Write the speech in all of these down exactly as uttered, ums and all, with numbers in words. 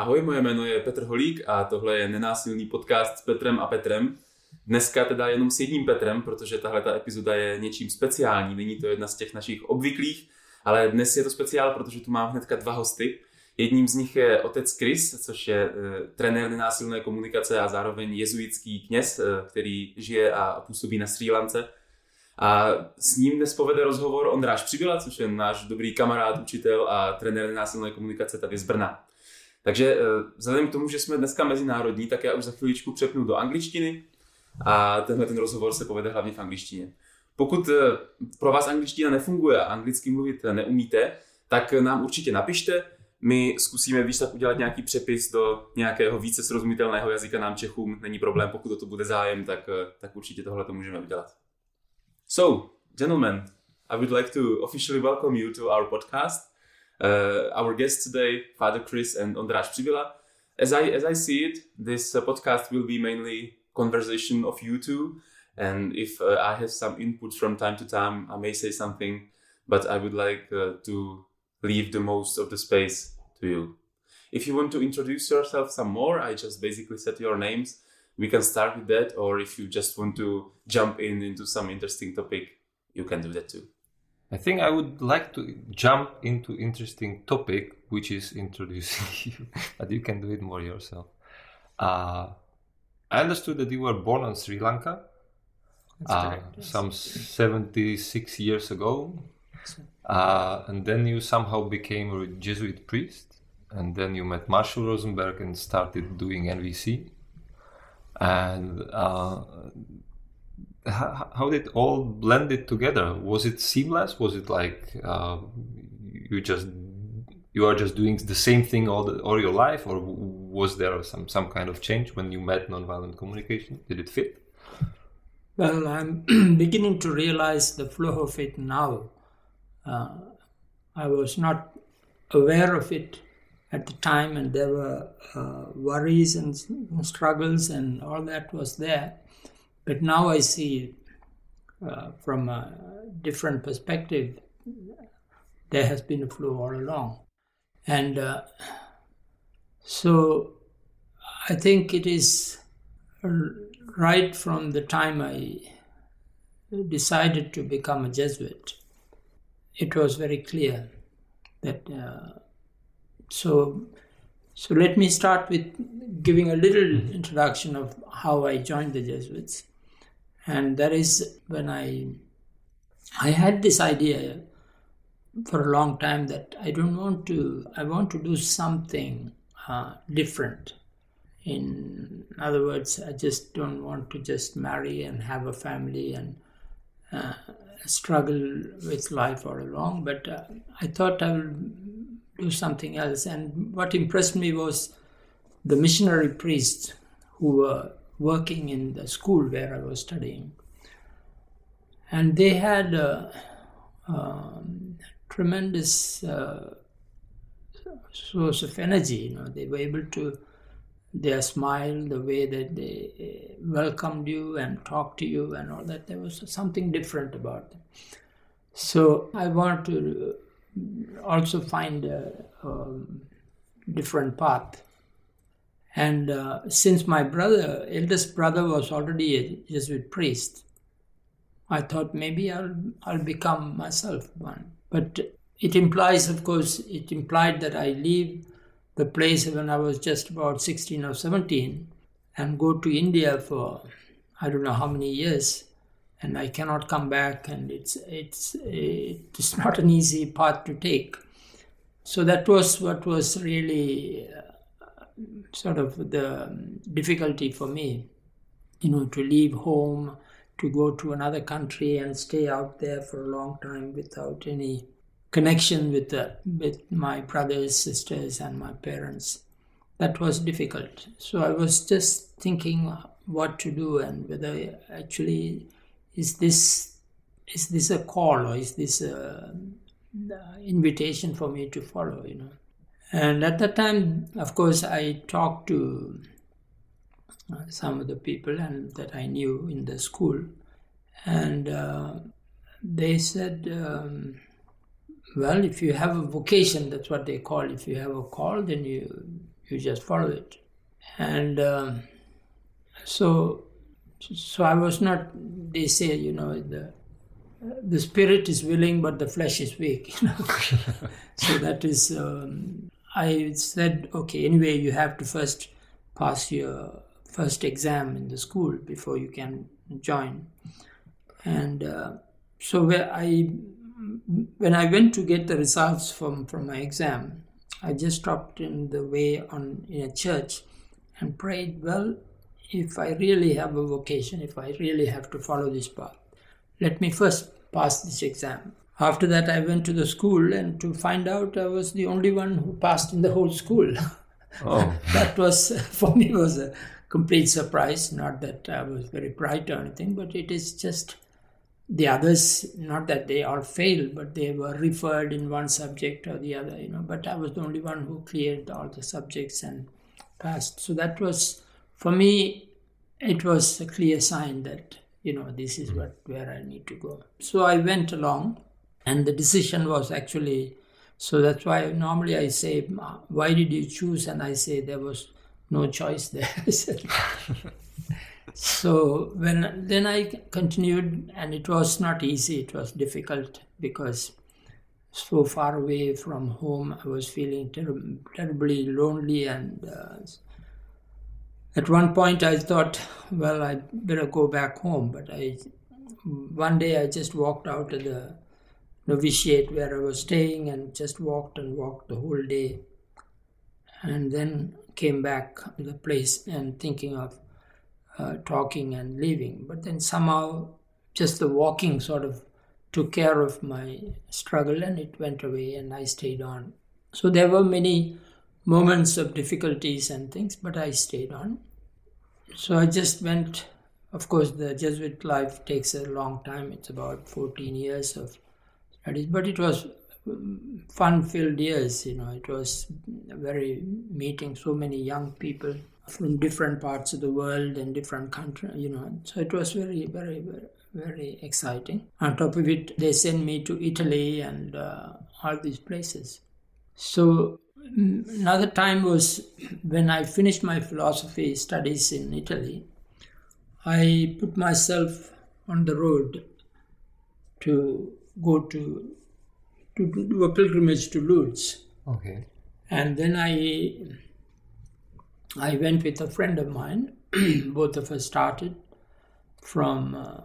Ahoj, moje jméno je Petr Holík a tohle je nenásilný podcast s Petrem a Petrem. Dneska teda jenom s jedním Petrem, protože tahle ta epizoda je něčím speciální. Není to jedna z těch našich obvyklých, ale dnes je to speciál, protože tu mám hnedka dva hosty. Jedním z nich je otec Chris, což je e, trenér nenásilné komunikace a zároveň jezuitský kněz, e, který žije a působí na Srí Lance. A s ním dnes povede rozhovor Ondráš Přibyla, což je náš dobrý kamarád, učitel a trenér nenásilné komunikace tady z Brna. Takže vzhledem k tomu, že jsme dneska mezinárodní, tak já už za chvíličku přepnu do angličtiny a tenhle ten rozhovor se povede hlavně v angličtině. Pokud pro vás angličtina nefunguje a anglicky mluvit neumíte, tak nám určitě napište. My zkusíme víc tak udělat nějaký přepis do nějakého více srozumitelného jazyka nám Čechům. Není problém, pokud to, to bude zájem, tak, tak určitě tohle to můžeme udělat. So, gentlemen, I would like to officially welcome you to our podcast. Uh, our guests today, Father Chris and Ondráš Přibyla. As I as I see it, this uh, podcast will be mainly conversation of you two, and if uh, I have some input from time to time, I may say something, but I would like uh, to leave the most of the space to you. If you want to introduce yourself some more, I just basically said your names. We can start with that, or if you just want to jump in into some interesting topic, you can do that too. I think I would like to jump into interesting topic, which is introducing you, but you can do it more yourself. Uh, I understood that you were born in Sri Lanka uh, some seventy-six years ago, uh, and then you somehow became a Jesuit priest, and then you met Marshall Rosenberg and started doing N V C. And uh, how did it all blend it together? Was it seamless? Was it like uh, you just you are just doing the same thing all the, all your life, or was there some, some kind of change when you met nonviolent communication? Did it fit? Well, I'm beginning to realize the flow of it now. Uh, I was not aware of it at the time, and there were uh, worries and struggles, and all that was there. But now I see it uh, from a different perspective. There has been a flow all along. And uh, so I think it is right from the time I decided to become a Jesuit, it was very clear that... Uh, so, so let me start with giving a little introduction of how I joined the Jesuits. And that is when I I had this idea for a long time that I don't want to, I want to do something uh, different. In other words, I just don't want to just marry and have a family and uh, struggle with life all along. But uh, I thought I would do something else. And what impressed me was the missionary priests who were working in the school where I was studying. And they had a, a tremendous uh, source of energy. You know, they were able to, their smile, the way that they welcomed you and talked to you and all that, there was something different about them. So I want to also find a, a different path. And uh, since my brother, eldest brother, was already a Jesuit priest, I thought maybe I'll I'll become myself one. But it implies, of course, it implied that I leave the place when I was just about sixteen or seventeen and go to India for I don't know how many years, and I cannot come back, and it's it's it's not an easy path to take. So that was what was really... Uh, sort of the difficulty for me, you know, to leave home, to go to another country and stay out there for a long time without any connection with the, with my brothers, sisters and my parents. That was difficult. So I was just thinking what to do and whether actually is this is this a call or is this a invitation for me to follow, you know. And at that time, of course, I talked to some of the people and that I knew in the school, and uh, they said, um, well, if you have a vocation, that's what they call, if you have a call, then you you just follow it. And um, so so I was not, they say, you know, the the spirit is willing, but the flesh is weak, you know. So that is, um, I said, okay, anyway, you have to first pass your first exam in the school before you can join. And uh, so where I, when I went to get the results from, from my exam, I just stopped in the way on in a church and prayed, well, if I really have a vocation, if I really have to follow this path, let me first pass this exam. After that, I went to the school, and to find out I was the only one who passed in the whole school. Oh. That was, for me, was a complete surprise. Not that I was very bright or anything, but it is just the others, not that they all failed, but they were referred in one subject or the other, you know. But I was the only one who cleared all the subjects and passed. So that was, for me, it was a clear sign that, you know, this is what where I need to go. So I went along, and the decision was actually, so that's why normally I say, why did you choose? And I say there was no choice there. So when then I continued, and it was not easy, it was difficult, because so far away from home, I was feeling ter- terribly lonely, and uh, at one point I thought, well, I better go back home. But I, one day I just walked out of the novitiate where I was staying and just walked and walked the whole day, and then came back to the place and thinking of uh, talking and leaving. But then somehow just the walking sort of took care of my struggle, and it went away, and I stayed on. So there were many moments of difficulties and things, but I stayed on. So I just went, of course, the Jesuit life takes a long time. It's about fourteen years of studies, but it was fun-filled years, you know. It was very meeting so many young people from different parts of the world and different countries, you know. So it was very, very, very, very exciting. On top of it, they sent me to Italy and uh, all these places. So another time was when I finished my philosophy studies in Italy. I put myself on the road to go to to do a pilgrimage to Lourdes. Okay. And then I I went with a friend of mine. Both of us started from uh,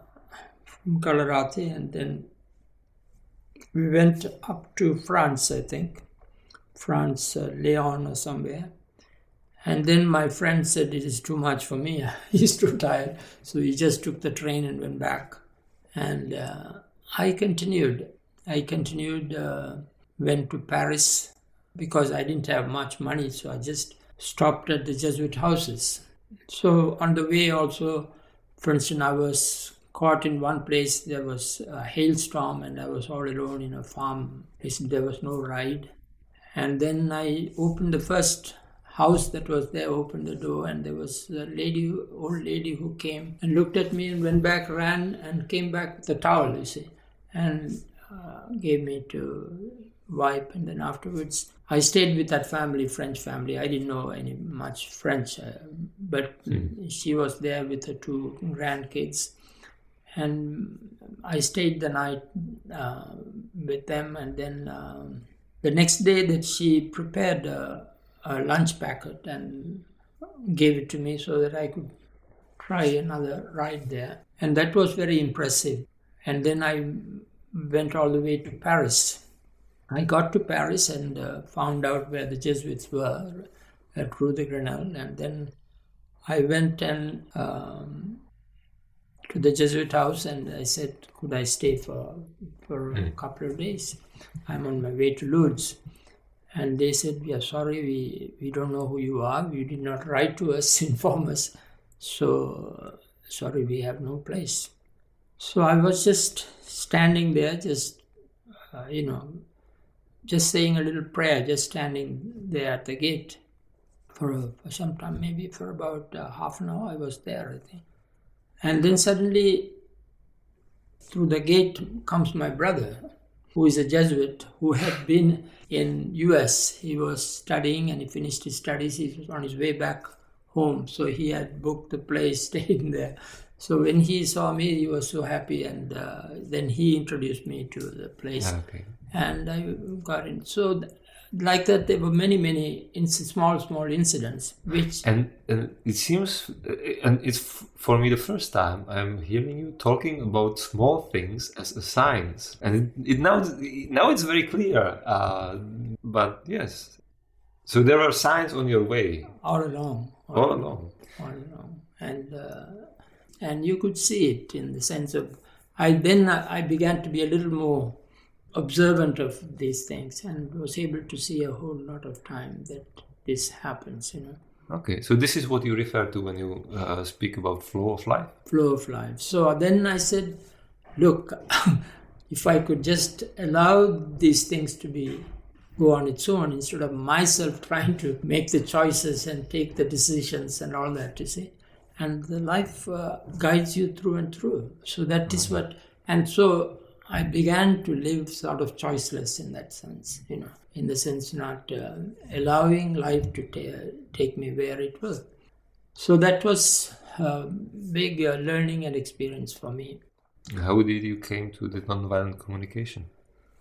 from Kalarati, and then we went up to France, I think. France, uh, Leon or somewhere. And then my friend said, it is too much for me. He's too tired. So he just took the train and went back. And uh, I continued. I continued, uh, went to Paris, because I didn't have much money. So I just stopped at the Jesuit houses. So on the way also, for instance, I was caught in one place. There was a hailstorm, and I was all alone in a farm. There was no ride. And then I opened the first house that was there, opened the door, and there was a lady, old lady who came and looked at me and went back, ran, and came back with a towel, you see, and uh, gave me to wipe. And then afterwards, I stayed with that family, French family. I didn't know any much French, uh, but mm. she was there with her two grandkids. And I stayed the night uh, with them, and then Um, the next day that she prepared a, a lunch packet and gave it to me so that I could try another ride there. And that was very impressive. And then I went all the way to Paris. I got to Paris and uh, found out where the Jesuits were at Rue de Grenelle. And then I went and um, to the Jesuit house, and I said, could I stay for, for a couple of days? I'm on my way to Lourdes. And they said, we are sorry, we, we don't know who you are. You did not write to us, inform us. So, sorry, we have no place. So I was just standing there, just, uh, you know, just saying a little prayer, just standing there at the gate for, a, for some time, maybe for about uh, half an hour. I was there, I think. And then suddenly, through the gate comes my brother. who is a Jesuit, who had been in U S. He was studying and he finished his studies. He was on his way back home, so he had booked a place, stayed there. So when he saw me, he was so happy, and uh, then he introduced me to the place, okay. and I got in. So th- like that, there were many, many inc- small, small incidents. Which and, and it seems, and it's f- for me the first time I'm hearing you talking about small things as a science, and it, it now now it's very clear. Uh, but yes, so there are signs on your way all along, all, all along. along, all along, and. Uh, And you could see it in the sense of, I then I began to be a little more observant of these things and was able to see a whole lot of time that this happens, you know. Okay, so this is what you refer to when you uh, speak about flow of life? Flow of life. So then I said, look, if I could just allow these things to be go on its own instead of myself trying to make the choices and take the decisions and all that, you see. And the life uh, guides you through and through. So that is what... And so I began to live sort of choiceless in that sense, you know, in the sense not uh, allowing life to ta- take me where it will. So that was a big uh, learning and experience for me. How did you came to the nonviolent communication?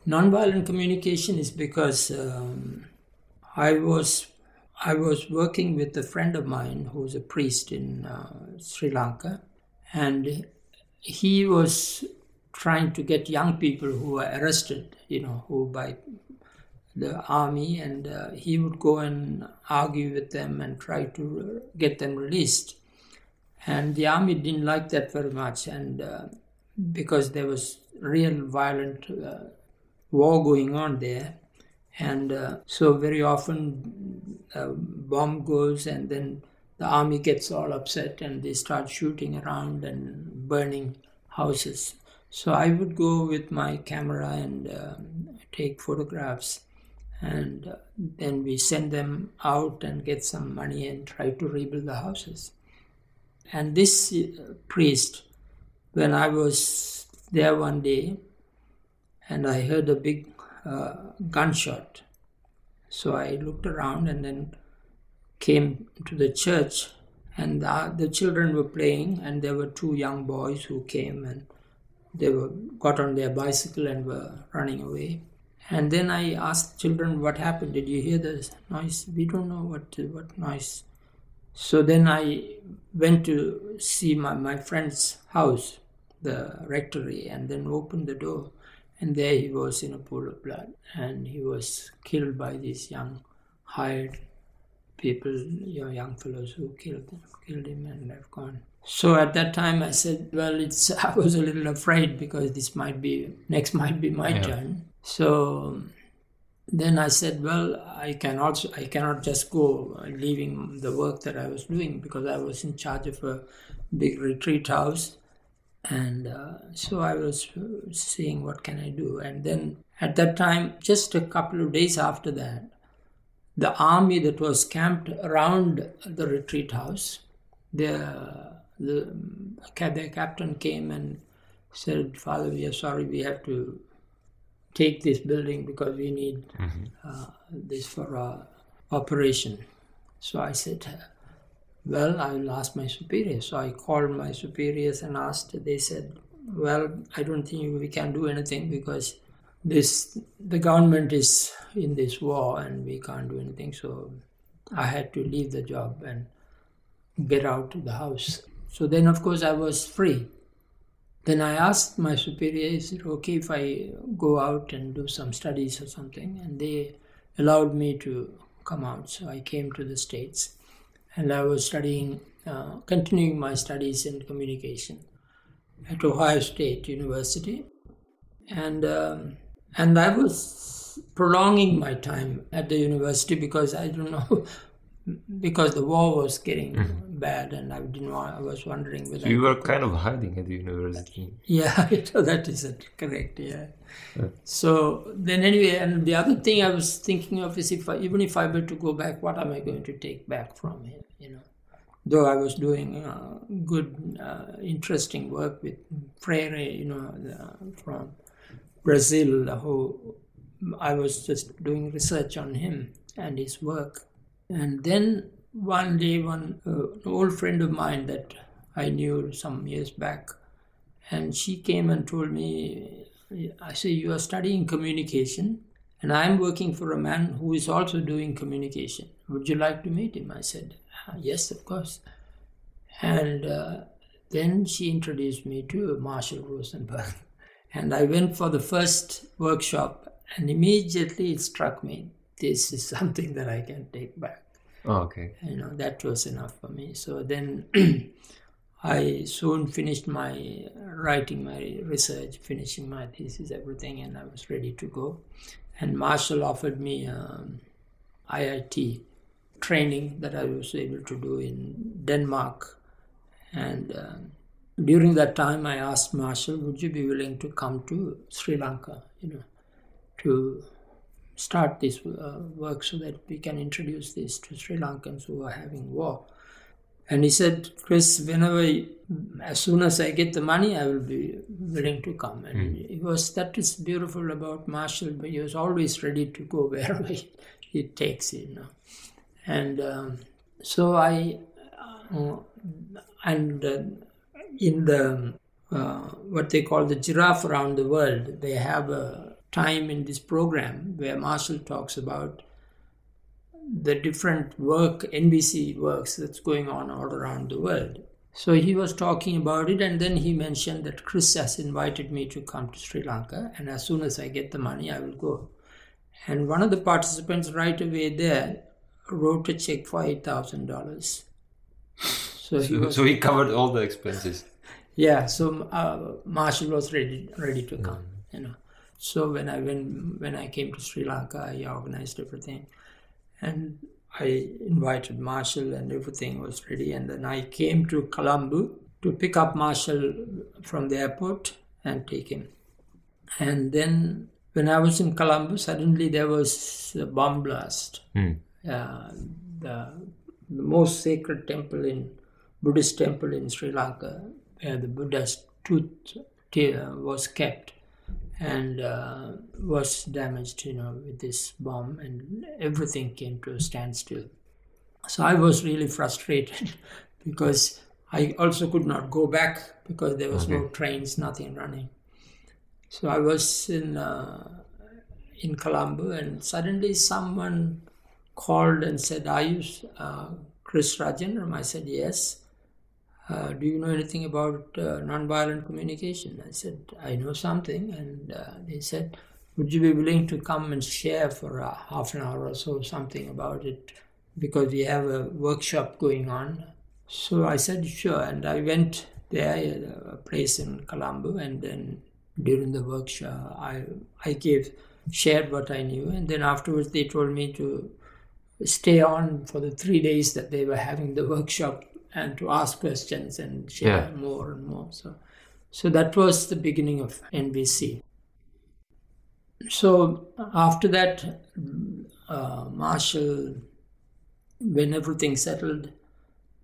Nonviolent communication is because um, I was... I was working with a friend of mine who's a priest in uh, Sri Lanka, and he was trying to get young people who were arrested, you know, who by the army, and uh, he would go and argue with them and try to get them released. And the army didn't like that very much, and uh, because there was real violent uh, war going on there. And uh, so very often a bomb goes and then the army gets all upset and they start shooting around and burning houses. So I would go with my camera and uh, take photographs, and uh, then we send them out and get some money and try to rebuild the houses. And this priest, when I was there one day and I heard a big Uh, gunshot. So I looked around and then came to the church, and the, the children were playing, and there were two young boys who came and they were got on their bicycle and were running away. And then I asked children, what happened? Did you hear the noise? We don't know what what noise. So then I went to see my, my friend's house, the rectory, and then opened the door. And there he was in a pool of blood, and he was killed by these young hired people, you know, young fellows who killed him, killed him and have gone. So at that time I said, well, it's I was a little afraid because this might be, next might be my yeah. turn. So then I said, well, I can also, I cannot just go leaving the work that I was doing, because I was in charge of a big retreat house. And uh, so I was seeing what can I do. And then at that time, just a couple of days after that, the army that was camped around the retreat house, the, the their captain came and said, Father, we are sorry, we have to take this building because we need mm-hmm. uh, this for our operation. So I said, well, I will ask my superior. So I called my superiors and asked. They said, well, I don't think we can do anything because this the government is in this war and we can't do anything. So I had to leave the job and get out of the house. So then, of course, I was free. Then I asked my superior, is it okay if I go out and do some studies or something? And they allowed me to come out. So I came to the States. And I was studying, uh, continuing my studies in communication at Ohio State University. And um, and I was prolonging my time at the university because, I don't know, because the war was getting mm-hmm. bad and I didn't want, I was wondering whether... So you were kind of hiding at the university. Yeah, that is it, correct, yeah. yeah. So then anyway, and the other thing I was thinking of is if I, even if I were to go back, what am I going to take back from here, you know? Though I was doing uh, good, uh, interesting work with Freire, you know, the, from Brazil, who I was just doing research on him and his work. And then one day, one uh, an old friend of mine that I knew some years back, and she came and told me, I say, you are studying communication, and I am working for a man who is also doing communication. Would you like to meet him? I said, yes, of course. And uh, then she introduced me to Marshall Rosenberg. And I went for the first workshop, and immediately it struck me, this is something that I can take back. Oh, okay. You know, that was enough for me. So then I soon finished my writing, my research, finishing my thesis, everything, and I was ready to go. And Marshall offered me um, I I T training that I was able to do in Denmark. And um, during that time, I asked Marshall, would you be willing to come to Sri Lanka, you know, to start this uh, work so that we can introduce this to Sri Lankans who are having war. And he said, Chris, whenever, I, as soon as I get the money, I will be willing to come. And mm. it was, that is beautiful about Marshall, but he was always ready to go wherever it takes, you know. And um, so I, uh, and uh, in the, uh, what they call the giraffe around the world, they have a time in this program where Marshall talks about the different work, N V C works that's going on all around the world. So he was talking about it, and then he mentioned that Chris has invited me to come to Sri Lanka, and as soon as I get the money, I will go. And one of the participants right away there wrote a check for eight thousand dollars. So, so, so he covered all the expenses. Yeah, so uh, Marshall was ready ready to come, mm. you know. So when I went, when I came to Sri Lanka, I organized everything. And I invited Marshall, and everything was ready. And then I came to Colombo to pick up Marshall from the airport and take him. And then when I was in Colombo, suddenly there was a bomb blast. Mm. Uh, the, the most sacred temple in Buddhist temple in Sri Lanka, where the Buddha's tooth was kept, and uh, was damaged, you know, with this bomb, and everything came to a standstill. So I was really frustrated because I also could not go back because there was okay. no trains, nothing running. So I was in uh, in Colombo, and suddenly someone called and said, are you uh, Chris Rajendram? I said, yes. Uh, do you know anything about uh, nonviolent communication? I said, I know something. And uh, they said, would you be willing to come and share for a half an hour or so something about it? Because we have a workshop going on. So I said, sure. And I went there, a place in Colombo. And then during the workshop, I, I gave, shared what I knew. And then afterwards, they told me to stay on for the three days that they were having the workshop, and to ask questions and share yeah. more and more. So so that was the beginning of N V C. So after that, uh, Marshall, when everything settled,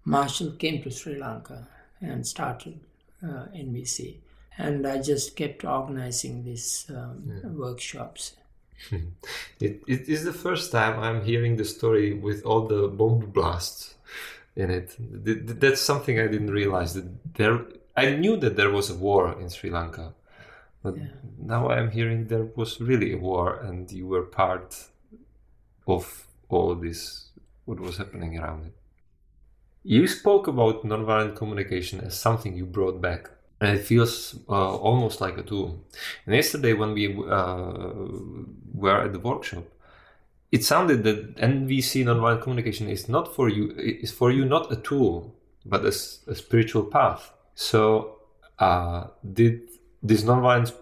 Marshall came to Sri Lanka and started uh, N V C. And I just kept organizing these um, yeah. workshops. it, it is the first time I'm hearing the story with all the bomb blasts in it. That's something I didn't realize, that there, I knew that there was a war in Sri Lanka, but yeah. now I'm hearing there was really a war, and you were part of all this, what was happening around it. You spoke about nonviolent communication as something you brought back, and it feels uh, almost like a tool. And yesterday when we uh, were at the workshop, it sounded that N V C, nonviolent communication, is not for you, is for you not a tool, but a, a spiritual path. So, uh, did this nonviolent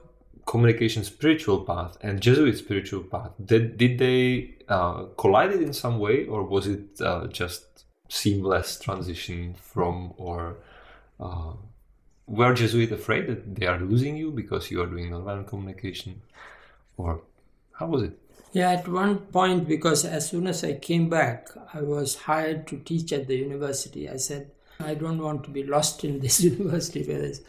communication spiritual path and Jesuit spiritual path, did, did they uh, collide in some way, or was it uh, just seamless transition from, or uh, were Jesuit afraid that they are losing you because you are doing nonviolent communication, or how was it? Yeah, at one point, because as soon as I came back, I was hired to teach at the university. I said, I don't want to be lost in this university where there's a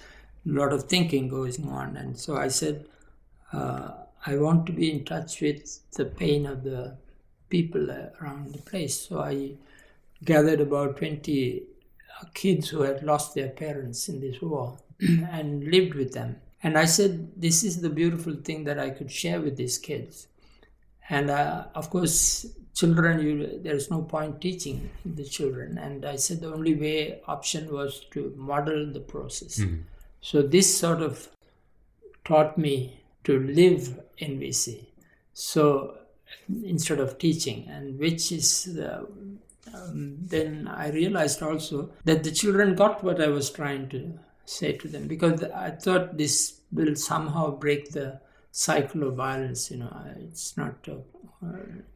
lot of thinking going on. And so I said, uh, I want to be in touch with the pain of the people around the place. So I gathered about twenty kids who had lost their parents in this war and lived with them. And I said, this is the beautiful thing that I could share with these kids. And uh, of course, children, you, there's no point teaching the children. And I said the only way option was to model the process. Mm-hmm. So this sort of taught me to live N V C. So instead of teaching, and which is the, um, then I realized also that the children got what I was trying to say to them, because I thought this will somehow break the cycle of violence, you know, it's not uh,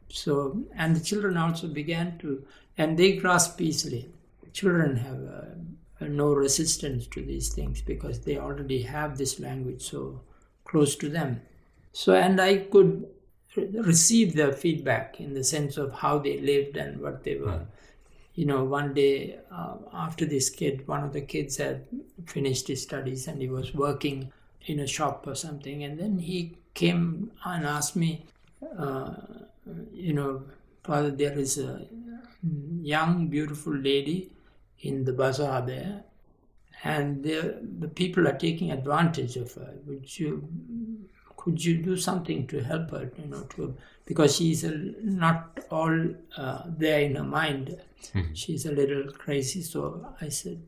so, and the children also began to, and they grasp easily. Children have uh, no resistance to these things because they already have this language so close to them. So, and I could receive their feedback in the sense of how they lived and what they were. You know, one day uh, after this kid, one of the kids had finished his studies and he was working in a shop or something. And then he came and asked me, uh, you know, Father, there is a young, beautiful lady in the bazaar there, and the, the people are taking advantage of her. Would you, could you do something to help her, you know, to, because she's a, not all uh, there in her mind. Mm-hmm. She's a little crazy. So I said,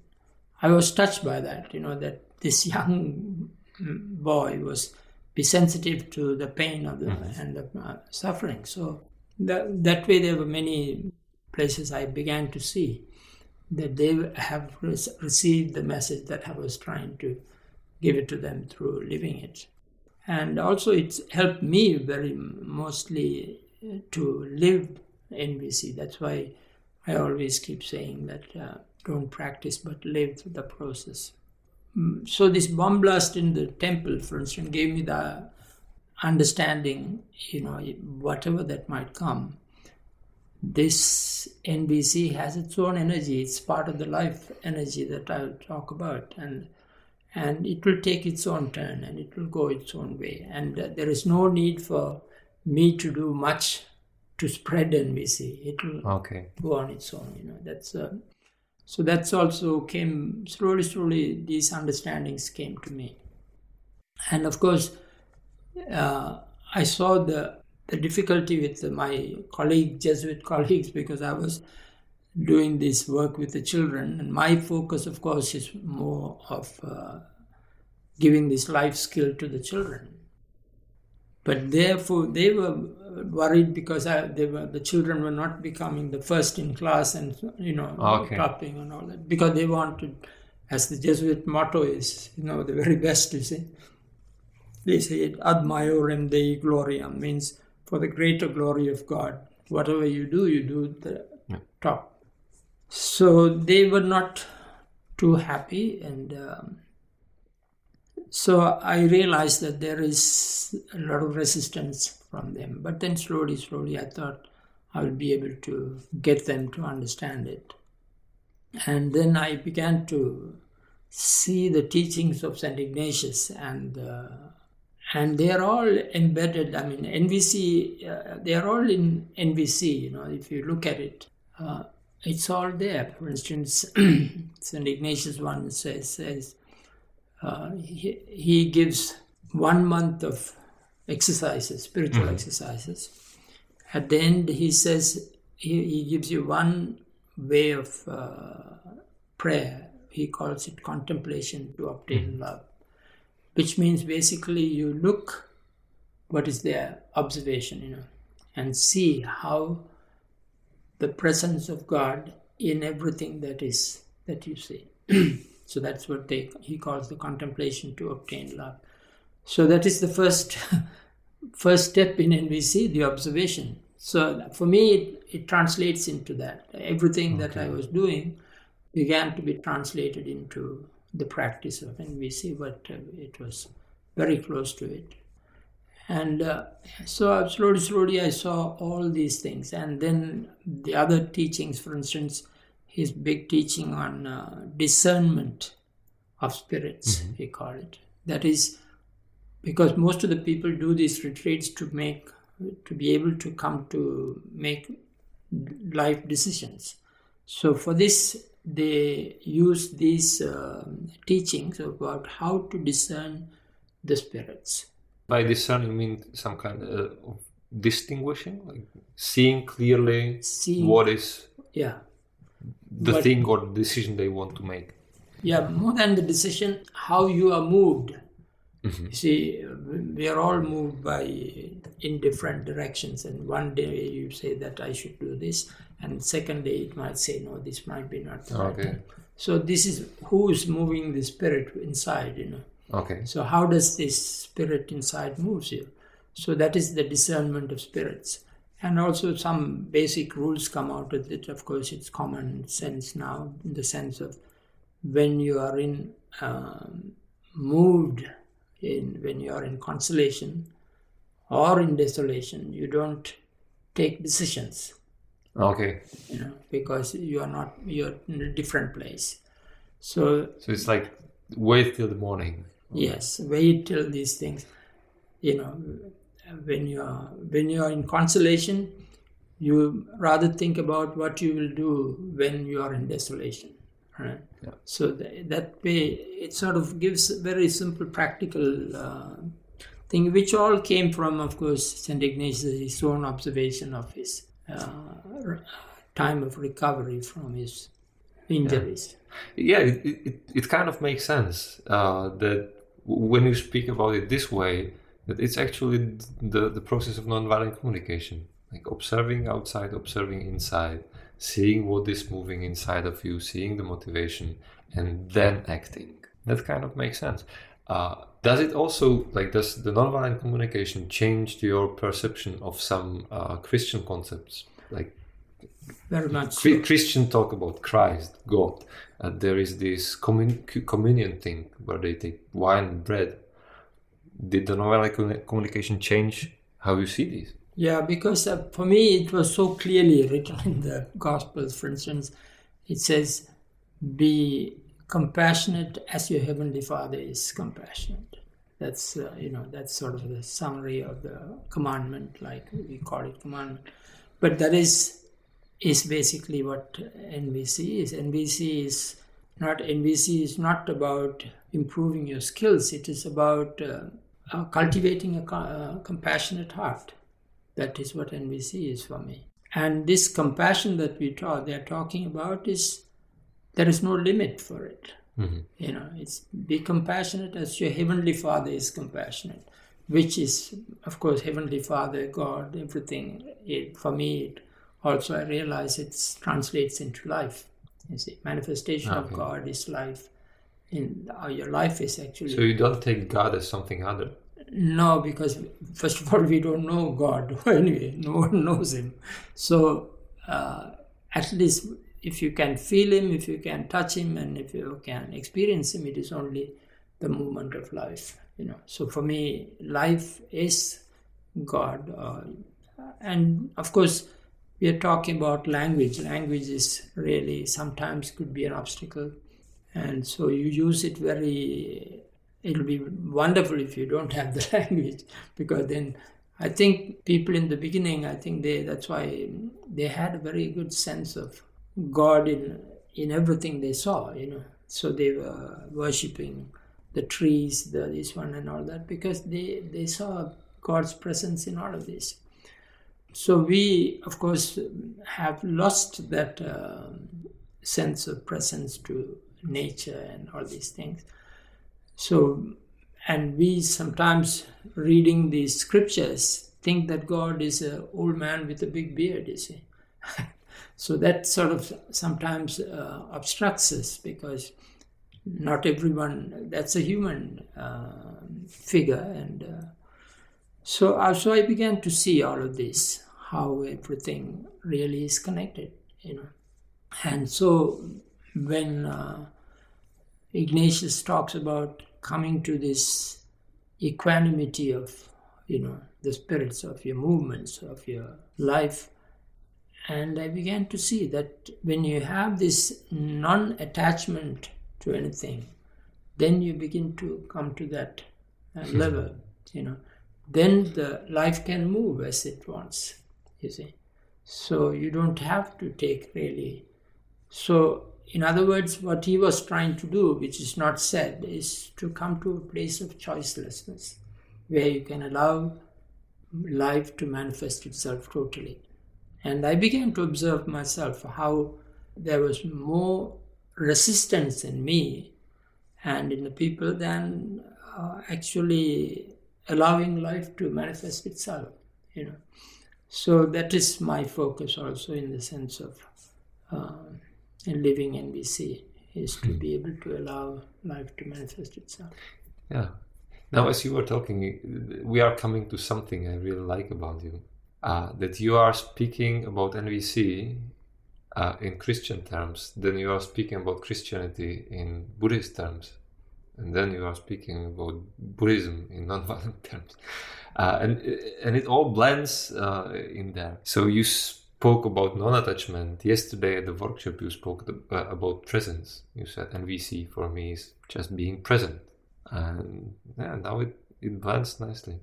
I was touched by that, you know, that this young boy was be sensitive to the pain of the, mm-hmm. and the uh, suffering. So that, that way there were many places I began to see that they have res- received the message that I was trying to give it to them through living it. And also it's helped me very mostly to live N V C. That's why I always keep saying that uh, don't practice but live the process. So this bomb blast in the temple, for instance, gave me the understanding, you know, whatever that might come, this N V C has its own energy. It's part of the life energy that I'll talk about. And and it will take its own turn and it will go its own way. And uh, there is no need for me to do much to spread N V C. It will okay. go on its own, you know. That's uh, so that's also came slowly, slowly, these understandings came to me. And of course, uh, I saw the, the difficulty with my colleague, Jesuit colleagues, because I was doing this work with the children. And my focus, of course, is more of uh, giving this life skill to the children. But therefore, they were worried because I, they were, the children were not becoming the first in class and, you know, okay. topping and all that. Because they wanted, as the Jesuit motto is, you know, the very best, you see. They say it, Ad Maiorem Dei Gloriam, means for the greater glory of God. Whatever you do, you do the yeah. top. So they were not too happy and... Um, So I realized that there is a lot of resistance from them. But then slowly, slowly, I thought I would be able to get them to understand it. And then I began to see the teachings of Saint Ignatius. And uh, and they are all embedded. I mean, N V C, uh, they are all in N V C, you know, if you look at it. Uh, it's all there. For instance, Saint Ignatius one says... says Uh, he, he gives one month of exercises, spiritual mm-hmm. exercises. At the end, he says, he, he gives you one way of uh, prayer. He calls it contemplation to obtain mm-hmm. love, which means basically you look what is their observation, you know, and see how the presence of God in everything that is, that you see. So that's what they, he calls the contemplation to obtain love. So that is the first first step in N V C, the observation. So for me, it, it translates into that. Everything okay. that I was doing began to be translated into the practice of N V C, but uh, it was very close to it. And uh, so slowly, slowly, I saw all these things. And then the other teachings, for instance, his big teaching on uh, discernment of spirits, mm-hmm. he called it. That is, because most of the people do these retreats to make, to be able to come to make life decisions. So for this, they use these uh, teachings about how to discern the spirits. By discern, you mean some kind uh, of distinguishing, like seeing clearly seeing, what is yeah. the but, thing or decision they want to make. Yeah, more than the decision, how you are moved. Mm-hmm. You see, we are all moved by in different directions, and one day you say that I should do this, and second day it might say, no, this might be not the okay. right time. So this is who is moving the spirit inside, you know. Okay. So how does this spirit inside moves you? So that is the discernment of spirits. And also some basic rules come out of it. Of course, it's common sense now, in the sense of when you are in um, moved, in when you are in consolation or in desolation, you don't take decisions. Okay. You know, because you are not, you're in a different place. So, so it's like wait till the morning. Yes, wait till these things, you know. When you are when you are in consolation, you rather think about what you will do when you are in desolation, right? Yeah. So th- that way, it sort of gives a very simple practical uh, thing, which all came from, of course, Saint Ignatius, his own observation of his uh, time of recovery from his injuries. Yeah, yeah it, it it kind of makes sense uh, that when you speak about it this way. That it's actually the, the process of nonviolent communication, like observing outside, observing inside, seeing what is moving inside of you, seeing the motivation, and then acting. That kind of makes sense. Uh, does it also, like, does the nonviolent communication change your perception of some uh, Christian concepts? Like, very much. Cre- Christian talk about Christ, God. Uh, there is this commun- communion thing where they take wine and bread. Did the nonviolent communication change how you see these? Yeah, because uh, for me it was so clearly written in the Gospels. For instance, it says, "Be compassionate as your heavenly Father is compassionate." That's uh, you know that's sort of the summary of the commandment, like we call it commandment. But that is is basically what N V C is. N V C is not N V C is not about improving your skills. It is about uh, Uh, cultivating a uh, compassionate heart. That is what N V C is for me. And this compassion that we talk, they're talking about is, there is no limit for it. Mm-hmm. You know, it's be compassionate as your Heavenly Father is compassionate, which is, of course, Heavenly Father, God, everything. It, for me, it also I realize it translates into life. You see, manifestation okay. of God is life. In how your life is actually. So you don't take God as something other? No, because first of all, we don't know God anyway. No one knows him. So uh, at least if you can feel him, if you can touch him, and if you can experience him, it is only the movement of life. You know. So for me, life is God. Uh, and of course, we are talking about language. Language is really sometimes could be an obstacle. And so you use it very, it'll be wonderful if you don't have the language, because then I think people in the beginning, I think they, that's why they had a very good sense of God in in everything they saw, you know. So they were worshipping the trees, the, this one and all that, because they, they saw God's presence in all of this. So we, of course, have lost that uh, sense of presence to nature and all these things. So, and we sometimes reading these scriptures think that God is an old man with a big beard, you see. So that sort of sometimes uh, obstructs us, because not everyone, that's a human uh, figure. And uh, so, uh, so I began to see all of this, how everything really is connected, you know. And so when uh, Ignatius talks about coming to this equanimity of, you know, the spirits of your movements, of your life, and I began to see that when you have this non-attachment to anything, then you begin to come to that uh, level. you know, then the life can move as it wants, you see. So you don't have to take really. So in other words, what he was trying to do, which is not said, is to come to a place of choicelessness, where you can allow life to manifest itself totally. And I began to observe myself how there was more resistance in me and in the people than uh, actually allowing life to manifest itself, you know. So that is my focus also in the sense of uh, in living N V C, is to be able to allow life to manifest itself. Yeah. Now, as you were talking, we are coming to something I really like about you, uh, that you are speaking about N V C uh, in Christian terms, then you are speaking about Christianity in Buddhist terms, and then you are speaking about Buddhism in nonviolent terms. Uh, and and it all blends uh, in there. So you spoke about non-attachment. Yesterday at the workshop, you spoke to, uh, about presence. You said N V C for me is just being present. And yeah, now it, it blends nicely.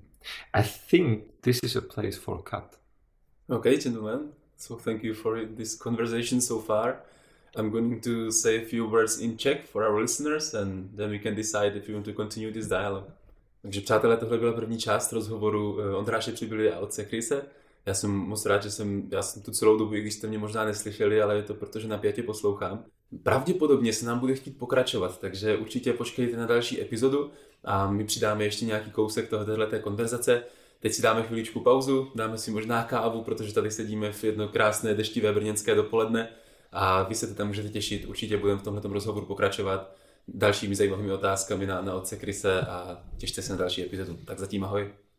I think this is a place for cut. Okay, gentlemen. So thank you for this conversation so far. I'm going to say a few words in Czech for our listeners, and then we can decide if we want to continue this dialogue. Takže přátelé, tohle byla první část rozhovoru Ondráše Přibyly a otce Chrise. Já jsem moc rád, že jsem, já jsem tu celou dobu, i když jste mě možná neslyšeli, ale je to proto, že napjatě poslouchám. Pravděpodobně se nám bude chtít pokračovat, takže určitě počkejte na další epizodu a my přidáme ještě nějaký kousek tohleté konverzace. Teď si dáme chviličku pauzu, dáme si možná kávu, protože tady sedíme v jedno krásné deštivé brněnské dopoledne a vy se tam můžete těšit. Určitě budeme v tomhletom rozhovoru pokračovat dalšími zajímavými otázkami na, na otce Chrise a těšte se na další epizodu. Tak zatím ahoj.